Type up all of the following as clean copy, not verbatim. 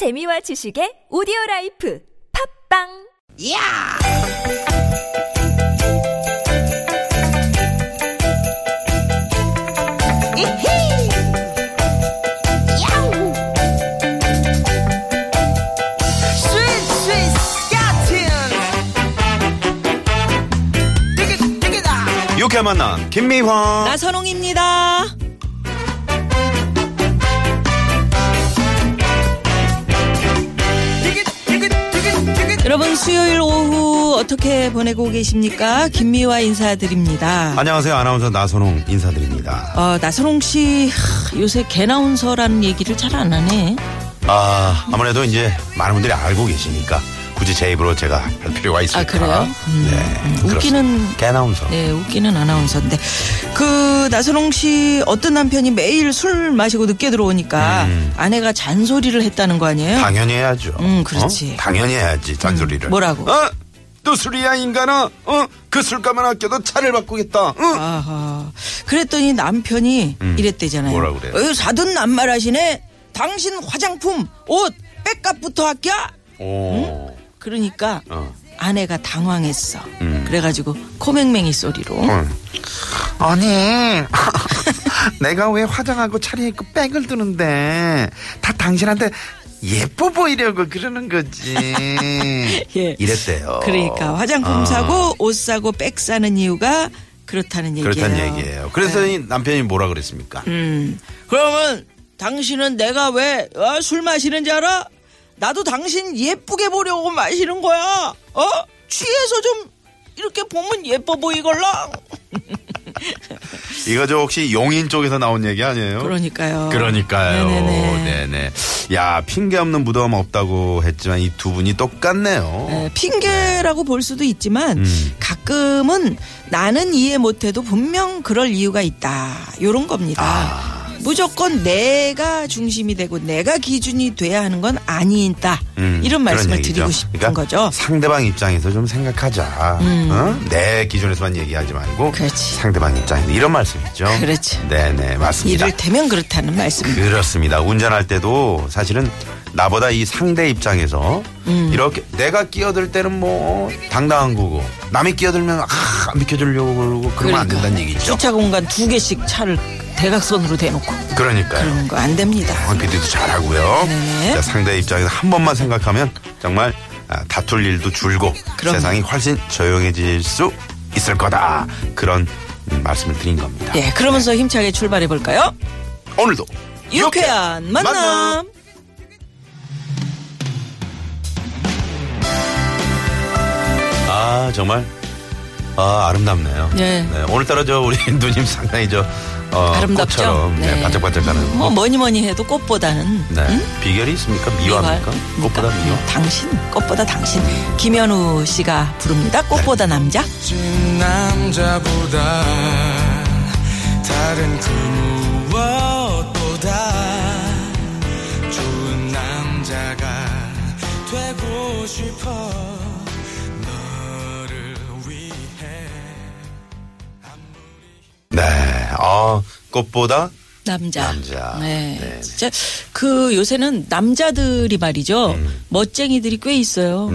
재미와 지식의 오디오라이프 팝빵 이야! 이히! 야우! 스윗 스윗 야틴! 띠깃띠깃아! 유쾌한 만남 김미화 나선홍입니다. 여러분 수요일 오후 어떻게 보내고 계십니까? 김미화 인사드립니다. 안녕하세요. 아나운서 나선홍 인사드립니다. 나선홍 씨 요새 개나운서라는 얘기를 잘 안 하네. 아무래도 이제 많은 분들이 알고 계시니까 굳이 제 입으로 제가 할 필요가 있을까. 아 그래요? 네. 웃기는 개나운서. 네, 웃기는 아나운서인데 그 나선홍 씨 어떤 남편이 매일 술 마시고 늦게 들어오니까 아내가 잔소리를 했다는 거 아니에요? 당연히 해야죠. 그렇지. 당연히 해야지 잔소리를. 뭐라고? 또 술이야 인간아. 그 술값만 아껴도 차를 바꾸겠다. 아하. 그랬더니 남편이 이랬대잖아요. 뭐라고 그래요? 사돈 낱말하시네. 당신 화장품 옷 빽값부터 아껴. 오. 응? 그러니까 아내가 당황했어. 그래가지고 코맹맹이 소리로 아니 내가 왜 화장하고 차려입고 백을 두는데 다 당신한테 예뻐 보이려고 그러는 거지. 예. 이랬대요. 그러니까 화장품 사고 옷 사고 백 사는 이유가 그렇다는 얘기예요. 그래서 남편이 뭐라 그랬습니까? 그러면 당신은 내가 왜 술 마시는지 알아? 나도 당신 예쁘게 보려고 마시는 거야. 취해서 좀 이렇게 보면 예뻐 보이걸랑. 이거 저 혹시 용인 쪽에서 나온 얘기 아니에요? 그러니까요. 네네. 야, 핑계 없는 무덤 없다고 했지만 이 두 분이 똑같네요. 네, 핑계라고 볼 수도 있지만 가끔은 나는 이해 못해도 분명 그럴 이유가 있다. 요런 겁니다. 무조건 내가 중심이 되고 내가 기준이 돼야 하는 건 아니다. 이런 말씀을 드리고 싶은 그러니까 거죠. 상대방 입장에서 좀 생각하자. 내 기준에서만 얘기하지 말고 그렇지. 상대방 입장에서 이런 말씀이죠. 그렇죠. 네네 맞습니다. 이를테면 그렇다는 말씀입니다. 그렇습니다. 운전할 때도 사실은 나보다 이 상대 입장에서 이렇게 내가 끼어들 때는 뭐 당당한 거고 남이 끼어들면 안 비켜주려고 그러고 그러면 안 된다는 얘기죠. 주차 공간 2개씩 차를 대각선으로 대놓고. 그러니까요. 그런 거 안 됩니다. PD도 잘하고요. 네. 자, 상대 입장에서 한 번만 생각하면 정말 다툴 일도 줄고 세상이 훨씬 조용해질 수 있을 거다. 그런 말씀을 드린 겁니다. 예, 그러면서 힘차게 출발해볼까요? 오늘도 유쾌한 만남. 정말 아름답네요. 예. 네, 오늘따라 저 우리 누님 상당히 아름답죠. 꽃처럼 네. 반짝반짝 가는 뭐 뭐니 해도 꽃보다는 비결이 있습니까? 미화입니까? 꽃보다 미화. 꽃보다 당신. 김현우 씨가 부릅니다. 꽃보다 남자. 남자보다 다른 그 무엇보다 좋은 남자가 되고 싶어. 네, 꽃보다 남자. 네, 진짜 그 요새는 남자들이 말이죠. 멋쟁이들이 꽤 있어요.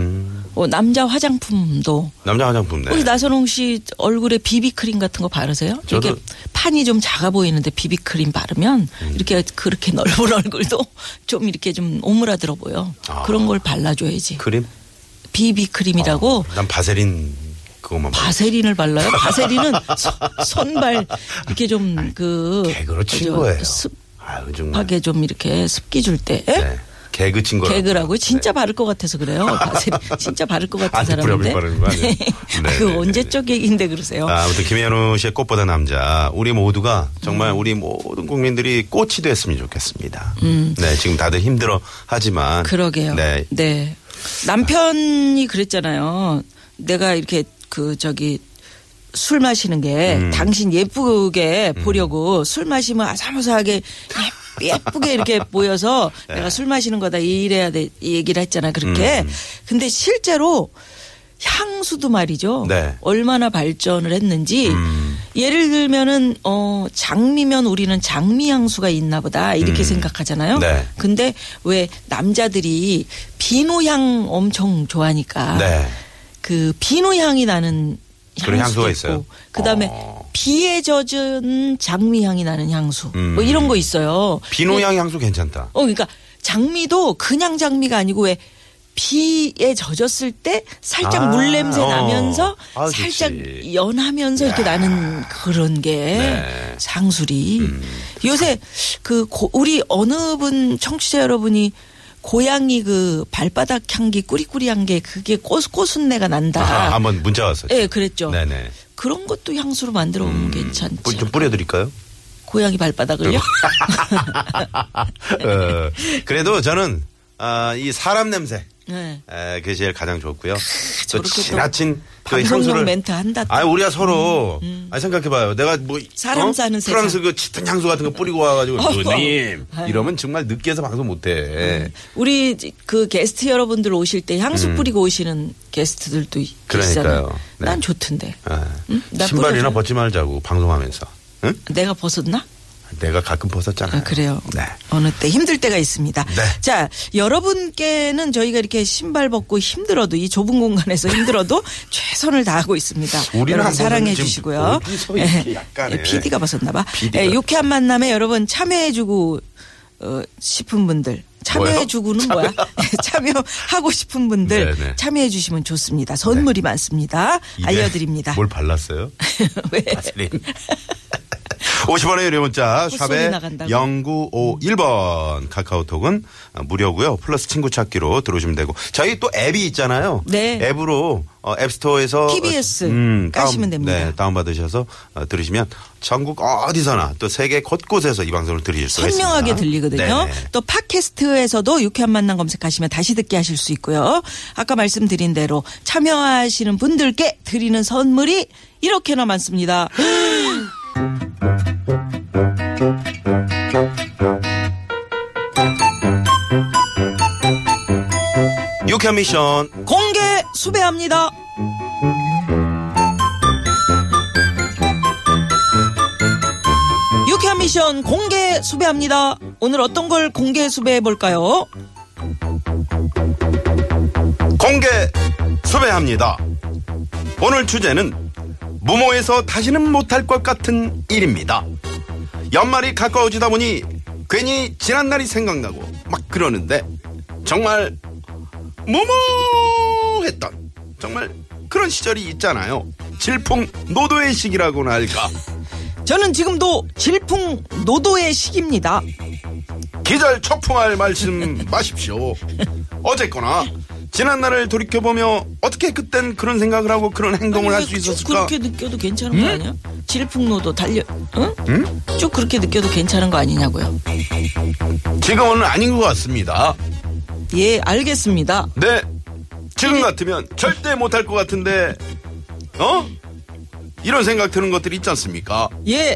남자 화장품도. 우리 나선홍 씨 얼굴에 비비크림 같은 거 바르세요? 이게 판이 좀 작아 보이는데 비비크림 바르면 이렇게 그렇게 넓은 얼굴도 좀 이렇게 좀 오므라들어 보여. 그런 걸 발라줘야지. 크림? 비비크림이라고. 난 바세린. 바세린을 발라요? 바세린은 손발 이렇게 좀 개그로 친 거예요. 습하게 좀 이렇게 습기 줄 때. 네. 개그 친 거라고. 개그라고 진짜 바를 것 같아서 그래요. 바세린 진짜 바를 것 같은 사람인데. 안티프레블 바르는 거 아니에요? 네. 그 언제적 얘기인데 그러세요? 아무튼 김현우 씨의 꽃보다 남자. 우리 모두가 정말 우리 모든 국민들이 꽃이 됐으면 좋겠습니다. 네, 지금 다들 힘들어 하지만. 그러게요. 네. 남편이 그랬잖아요. 내가 이렇게 술 마시는 게 당신 예쁘게 보려고 술 마시면 아사무사하게 예쁘게 이렇게 보여서 내가 술 마시는 거다 이래야 돼 얘기를 했잖아 그렇게. 근데 실제로 향수도 말이죠. 얼마나 발전을 했는지 예를 들면은 장미면 우리는 장미 향수가 있나 보다 이렇게 생각하잖아요. 네. 근데 왜 남자들이 비누향 엄청 좋아하니까 네. 그 비누향이 나는 그런 향수가 있어요. 그다음에 비에 젖은 장미향이 나는 향수. 뭐 이런 거 있어요. 비누향 향수 괜찮다. 그러니까 장미도 그냥 장미가 아니고 왜 비에 젖었을 때 살짝 물냄새 나면서 살짝 그치. 연하면서 이렇게 나는 그런 게 네. 상술이. 요새 그 우리 어느 분 청취자 여러분이 고양이 그 발바닥 향기 꾸리꾸리한 게 그게 꼬순내가 난다. 아하, 한번 문자 왔어요. 예, 네, 그랬죠. 네네. 그런 것도 향수로 만들어 보면 괜찮지. 좀 뿌려드릴까요? 고양이 발바닥을요? 그래도 저는 이 사람 냄새. 네. 그게 제일 가장 좋고요. 또 지나친 그 향수를 멘트 한다. 아, 우리가 서로 생각해봐요. 내가 뭐 사람 사는 세상 프랑스 그 짙은 향수 같은 거 뿌리고 와가지고 누님 이러면 정말 늦게서 방송 못해. 우리 그 게스트 여러분들 오실 때 향수 뿌리고 오시는 게스트들도 있잖아요. 네. 난 좋던데. 난 신발이나 벗지 말자고 방송하면서. 응? 내가 벗었나? 내가 가끔 벗었잖아요. 그래요. 네. 어느 때 힘들 때가 있습니다. 네. 자, 여러분께는 저희가 이렇게 신발 벗고 힘들어도 이 좁은 공간에서 힘들어도 최선을 다하고 있습니다. 여러분 사랑해 주시고요. PD가 벗었나 봐. 유쾌한 만남에 여러분 참여해주고 싶은 분들. 참여해주고는 뭐야? 참여하고 싶은 분들 네네. 참여해주시면 좋습니다. 선물이 네. 많습니다. 알려드립니다. 뭘 발랐어요? 왜? 바스린. 50원의 유료 문자 샵에 0951번 카카오톡은 무료고요. 플러스 친구 찾기로 들어오시면 되고 저희 또 앱이 있잖아요. 네. 앱으로 앱스토어에서 TBS 까시면 됩니다. 네, 다운받으셔서 들으시면 전국 어디서나 또 세계 곳곳에서 이 방송을 들으실 수 있습니다. 선명하게 들리거든요. 네네. 또 팟캐스트에서도 유쾌한 만남 검색하시면 다시 듣게 하실 수 있고요. 아까 말씀드린 대로 참여하시는 분들께 드리는 선물이 이렇게나 많습니다. 유쾌한 미션 공개 수배합니다. 유쾌한 미션 공개 수배합니다. 오늘 어떤 걸 공개 수배해 볼까요? 공개 수배합니다. 오늘 주제는 무모해서 다시는 못할 것 같은 일입니다. 연말이 가까워지다 보니 괜히 지난날이 생각나고 막 그러는데 정말 무모했던 정말 그런 시절이 있잖아요. 질풍노도의 시기라고나 할까. 저는 지금도 질풍노도의 시기입니다. 기절 척풍할 말씀 마십시오. 어쨌거나 지난날을 돌이켜보며 어떻게 그땐 그런 생각을 하고 그런 행동을 할 수 있었을까? 그렇게 느껴도 괜찮은 거 아니야? 질풍노도 응? 쭉 그렇게 느껴도 괜찮은 거 아니냐고요? 지금은 아닌 것 같습니다. 예, 알겠습니다. 네, 지금 같으면 절대 못할 것 같은데 이런 생각 드는 것들이 있지 않습니까? 예,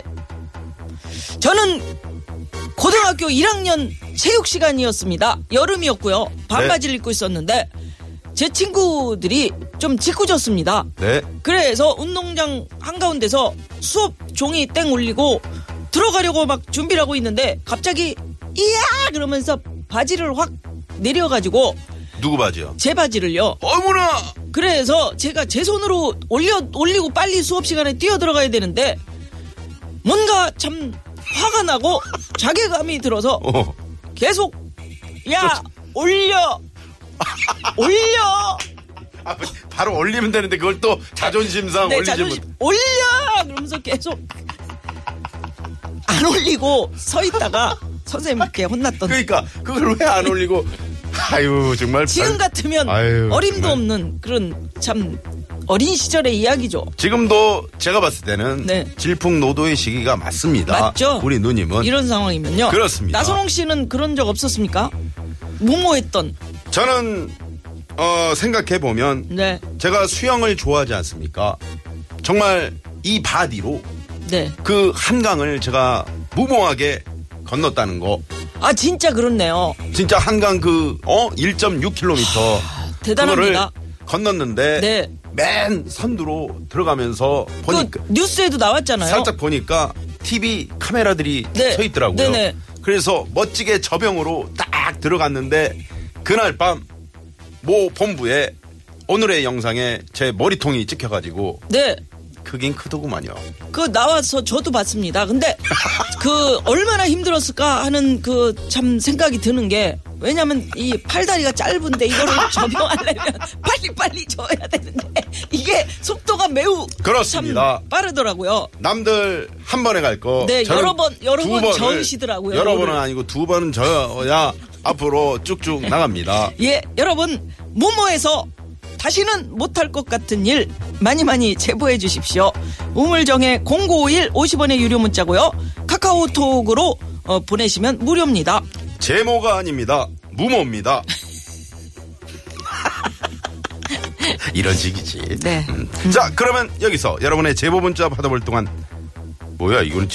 저는 고등학교 1학년 체육 시간이었습니다. 여름이었고요. 반바지를 입고 있었는데 제 친구들이 좀 짓궂었습니다. 네. 그래서 운동장 한가운데서 수업 종이 땡 올리고 들어가려고 막 준비를 하고 있는데 갑자기 이야 그러면서 바지를 확 내려가지고. 누구 바지요? 제 바지를요. 어머나. 그래서 제가 제 손으로 올리고 빨리 수업 시간에 뛰어들어가야 되는데 뭔가 참 화가 나고 자괴감이 들어서 계속 야 올려 바로 올리면 되는데 그걸 또 자존심상 네, 올려 그러면서 계속 안 올리고 서 있다가 선생님께 혼났던. 그러니까 그걸 왜 안 올리고 아유 정말 지금 같으면 아유, 어림도 정말. 없는 그런 참 어린 시절의 이야기죠. 지금도 제가 봤을 때는 네. 질풍노도의 시기가 맞습니다. 맞죠. 우리 누님은 이런 상황이면요. 그렇습니다. 나선홍 씨는 그런 적 없었습니까? 무모했던. 저는 생각해보면 네. 제가 수영을 좋아하지 않습니까? 정말 이 바디로 네. 그 한강을 제가 무모하게 건넜다는 거. 아 진짜 그렇네요. 진짜 한강 1.6km. 대단합니다. 건넜는데 네. 맨 선두로 들어가면서 보니까 뉴스에도 나왔잖아요. 살짝 보니까 TV 카메라들이 네. 서 있더라고요. 네네. 그래서 멋지게 저병으로 딱 들어갔는데 그날 밤 모 본부에 오늘의 영상에 제 머리통이 찍혀가지고 네. 크긴 크더구만요. 그 나와서 저도 봤습니다. 근데 그 얼마나 힘들었을까 하는 그 참 생각이 드는 게 왜냐면 이 팔다리가 짧은데 이거를 접영하려면 빨리 져야 되는데 이게 속도가 매우 그렇습니다. 참 빠르더라고요. 남들 한 번에 갈 거. 네, 여러 번 저으시더라고요. 여러 번은 아니고 두 번은 저어야 앞으로 쭉쭉 나갑니다. 예, 여러분 모모에서 다시는 못할 것 같은 일 많이 제보해 주십시오. 우물정의 0951 50원의 유료 문자고요. 카카오톡으로 보내시면 무료입니다. 제모가 아닙니다. 무모입니다. 이런 식이지. 네. 자 그러면 여기서 여러분의 제보 문자 받아볼 동안 뭐야 이건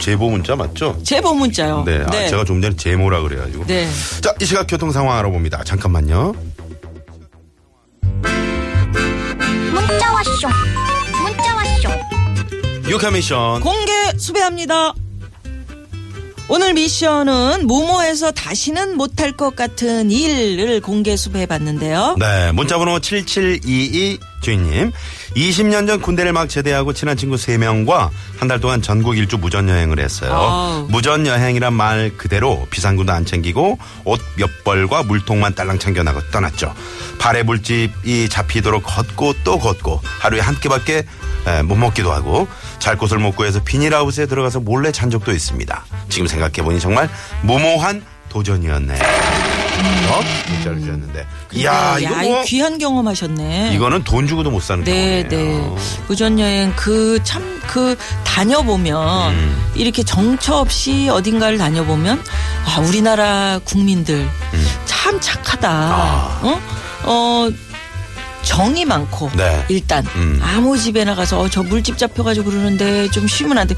제보 문자 맞죠? 제보 문자요. 네. 네. 아, 제가 좀 전에 제모라 그래가지고. 네. 자 이 시각 교통 상황 알아봅니다. 잠깐만요. 문자 왔쇼. 유카 미션 공개 수배합니다. 오늘 미션은 모모에서 다시는 못할 것 같은 일을 공개 수배해봤는데요. 네, 문자번호 7722 주인님. 20년 전 군대를 막 제대하고 친한 친구 3명과 한 달 동안 전국 일주 무전여행을 했어요. 아우. 무전여행이란 말 그대로 비상구도 안 챙기고 옷 몇 벌과 물통만 딸랑 챙겨나고 떠났죠. 발에 물집이 잡히도록 걷고 또 걷고 하루에 한 끼밖에 못 먹기도 하고 잘 곳을 못 구해서 비닐하우스에 들어가서 몰래 잔 적도 있습니다. 지금 생각해보니 정말 무모한 도전이었네. 문자를 주셨는데. 이야, 이거 뭐 귀한 경험하셨네. 이거는 돈 주고도 못 사는 경험이에요. 네. 무전여행 그 다녀보면 이렇게 정처 없이 어딘가를 다녀보면 아, 우리나라 국민들 참 착하다. 아. 정이 많고 네. 일단 아무 집에 나가서 저 물집 잡혀가지고 그러는데 좀 쉬면 안 돼.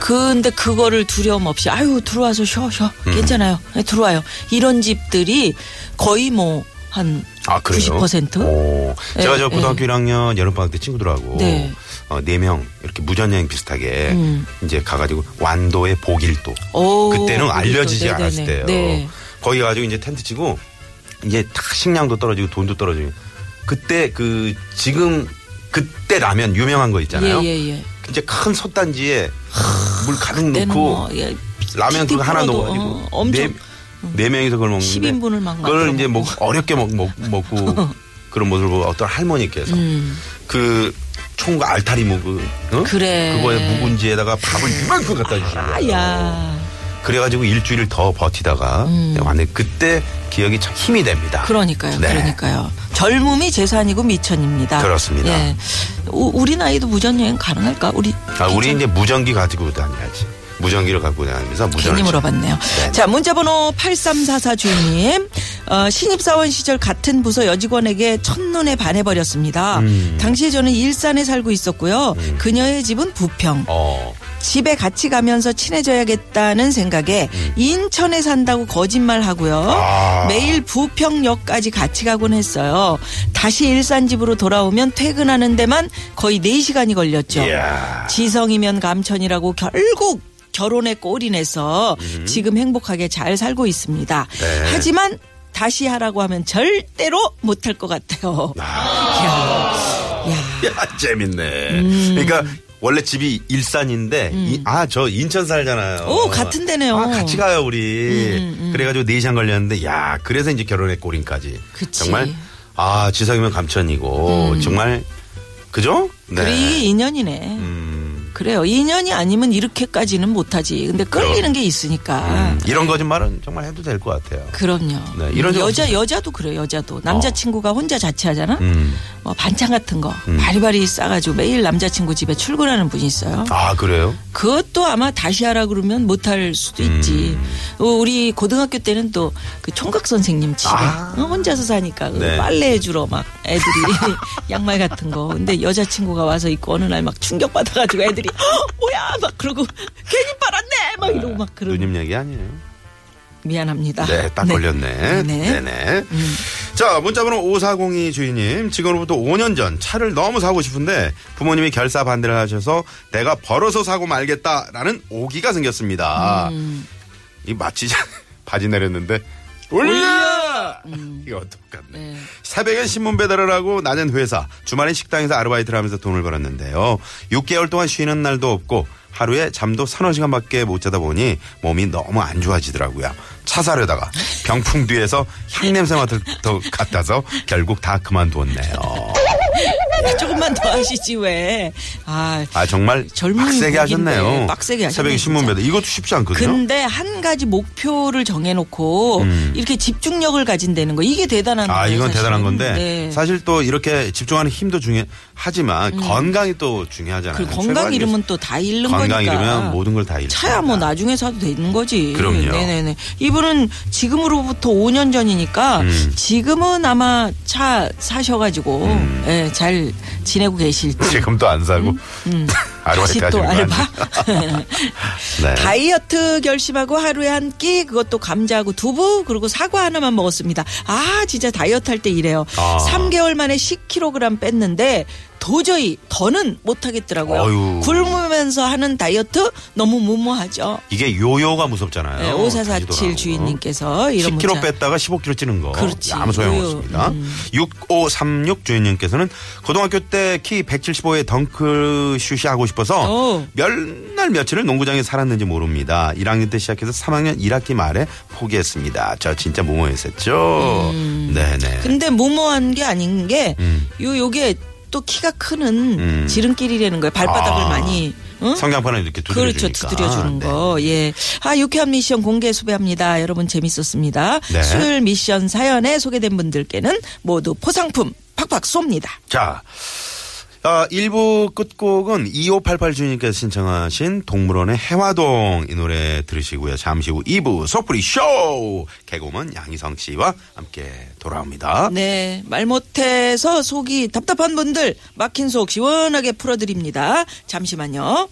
근데 그거를 두려움 없이 아유 들어와서 쉬어 괜찮아요. 네, 들어와요. 이런 집들이 거의 뭐 한 90%. 오. 제가 저 고등학교 1학년 여름방학 때 친구들하고 네. 4명 이렇게 무전여행 비슷하게 이제 가가지고 완도의 보길도. 오, 그때는 보길도. 알려지지 네네네. 않았을 때요. 네. 거기 가지고 이제 텐트 치고 이제 다 식량도 떨어지고 돈도 떨어지고. 그때 그때 라면 유명한 거 있잖아요. 예. 이제 큰 솥단지에 물 가득 넣고 라면 그거 하나 넣어가지고 네 명이서 그걸 먹는데 10인분을 막 그걸 이제 뭐 어렵게 먹고 그런 모습을 보고 어떤 할머니께서 그 총과 알타리 무그 그래 그거에 묵은지에다가 밥을 이만큼 갖다 주시고 그래가지고 일주일 더 버티다가 완전 그때 기억이 참 힘이 됩니다. 그러니까요. 네. 그러니까요. 젊음이 재산이고 미천입니다. 그렇습니다. 예. 우리 나이도 무전여행 가능할까? 우리 이제 무전기 가지고 다녀야지. 무전기를 갖고 다니면서 무전을. 괜히 물어봤네요. 네. 자, 문자번호 8344 주인님. 신입사원 시절 같은 부서 여직원에게 첫눈에 반해버렸습니다. 당시에 저는 일산에 살고 있었고요. 그녀의 집은 부평. 집에 같이 가면서 친해져야겠다는 생각에 인천에 산다고 거짓말하고요. 매일 부평역까지 같이 가곤 했어요. 다시 일산 집으로 돌아오면 퇴근하는 데만 거의 4시간이 걸렸죠. Yeah. 지성이면 감천이라고 결국 결혼에 골인해서 지금 행복하게 잘 살고 있습니다. 네. 하지만 다시 하라고 하면 절대로 못할 것 같아요. 야, 재밌네. 그러니까 원래 집이 일산인데 저 인천 살잖아요. 오, 같은 데네요. 아, 같이 가요 우리. 그래가지고 4시간 걸렸는데 야 그래서 이제 결혼의 꼬린까지. 그치. 정말 아 지성이면 감천이고 정말 그죠? 네. 그게 인연이네. 그래요. 인연이 아니면 이렇게까지는 못하지. 근데 끌리는 게 있으니까. 이런 거짓말은 정말 해도 될 것 같아요. 그럼요. 네, 이런 여자도 그래요. 여자도. 남자친구가 혼자 자취하잖아. 뭐 반찬 같은 거 바리바리 싸가지고 매일 남자친구 집에 출근하는 분이 있어요. 아 그래요? 그것도 아마 다시 하라 그러면 못할 수도 있지. 우리 고등학교 때는 또 그 총각 선생님 집에 혼자서 사니까 네. 빨래 해주러 막 애들이 양말 같은 거. 근데 여자친구가 와서 입고 어느 날 막 충격받아가지고 애들이 뭐야 막 그러고 괜히 빨았네 막 이러고 막 그러고. 누님 얘기 아니에요. 미안합니다. 네, 딱 걸렸네. 네네. 자, 문자번호 5402 주인님. 지금으로부터 5년 전 차를 너무 사고 싶은데 부모님이 결사 반대를 하셔서 내가 벌어서 사고 말겠다라는 오기가 생겼습니다. 이 마치 바지 내렸는데 올려! 이거 어떡하네. 네. 새벽엔 신문 배달을 하고 낮엔 회사, 주말엔 식당에서 아르바이트를 하면서 돈을 벌었는데요. 6개월 동안 쉬는 날도 없고 하루에 잠도 3~4시간밖에 못 자다 보니 몸이 너무 안 좋아지더라고요. 차 사려다가 병풍 뒤에서 향냄새 맡을 것 같아서 결국 다 그만두었네요. 조금만 더 하시지 왜. 아 정말 빡세게 하셨네요. 빡세게 하셨네요. 새벽에 신문 배달. 이것도 쉽지 않거든요. 근데 한 가지 목표를 정해놓고 이렇게 집중력을 가진다는 거. 이게 대단한 거예요. 이건 사실은. 대단한 건데 네. 사실 또 이렇게 집중하는 힘도 중요하지만 건강이 또 중요하잖아요. 건강 잃으면 또 다 잃는 거니까. 건강 잃으면 모든 걸 다 잃는 거니까. 차야 뭐 나중에 사도 되는 거지. 그럼요. 네네네. 이분은 지금으로부터 5년 전이니까 지금은 아마 차 사셔가지고 네, 잘 지내고 계실지. 지금도 안 사고 다시 또 알바. 네. 다이어트 결심하고 하루에 한 끼 그것도 감자하고 두부 그리고 사과 하나만 먹었습니다. 진짜 다이어트 할 때 이래요. 3개월 만에 10kg 뺐는데 도저히 더는 못하겠더라고요. 어휴. 굶으면서 하는 다이어트 너무 무모하죠. 이게 요요가 무섭잖아요. 네, 5447 주인님께서 이런 10kg 문자. 뺐다가 15kg 찌는 거. 그렇지. 아무 소용없습니다. 6536 주인님께서는 고등학교 때 키 175에 덩크슛이 하고 싶어서 몇날 며칠을 농구장에 살았는지 모릅니다. 1학년 때 시작해서 3학년 1학기 말에 포기했습니다. 저 진짜 무모했었죠. 네네. 근데 무모한 게 아닌 게 요게 또 키가 크는 지름길이라는 거예요. 발바닥을 많이. 응? 성장판을 이렇게 두드려주니까. 그렇죠. 두드려주는 네. 거. 예. 유쾌한 미션 공개 수배합니다. 여러분 재밌었습니다. 네. 수요일 미션 사연에 소개된 분들께는 모두 포상품 팍팍 쏩니다. 자. 1부 끝곡은 2588 주인님께서 신청하신 동물원의 해화동 이 노래 들으시고요. 잠시 후 2부 속풀이 쇼 개그우먼 양희성 씨와 함께 돌아옵니다. 네. 말 못해서 속이 답답한 분들 막힌 속 시원하게 풀어드립니다. 잠시만요.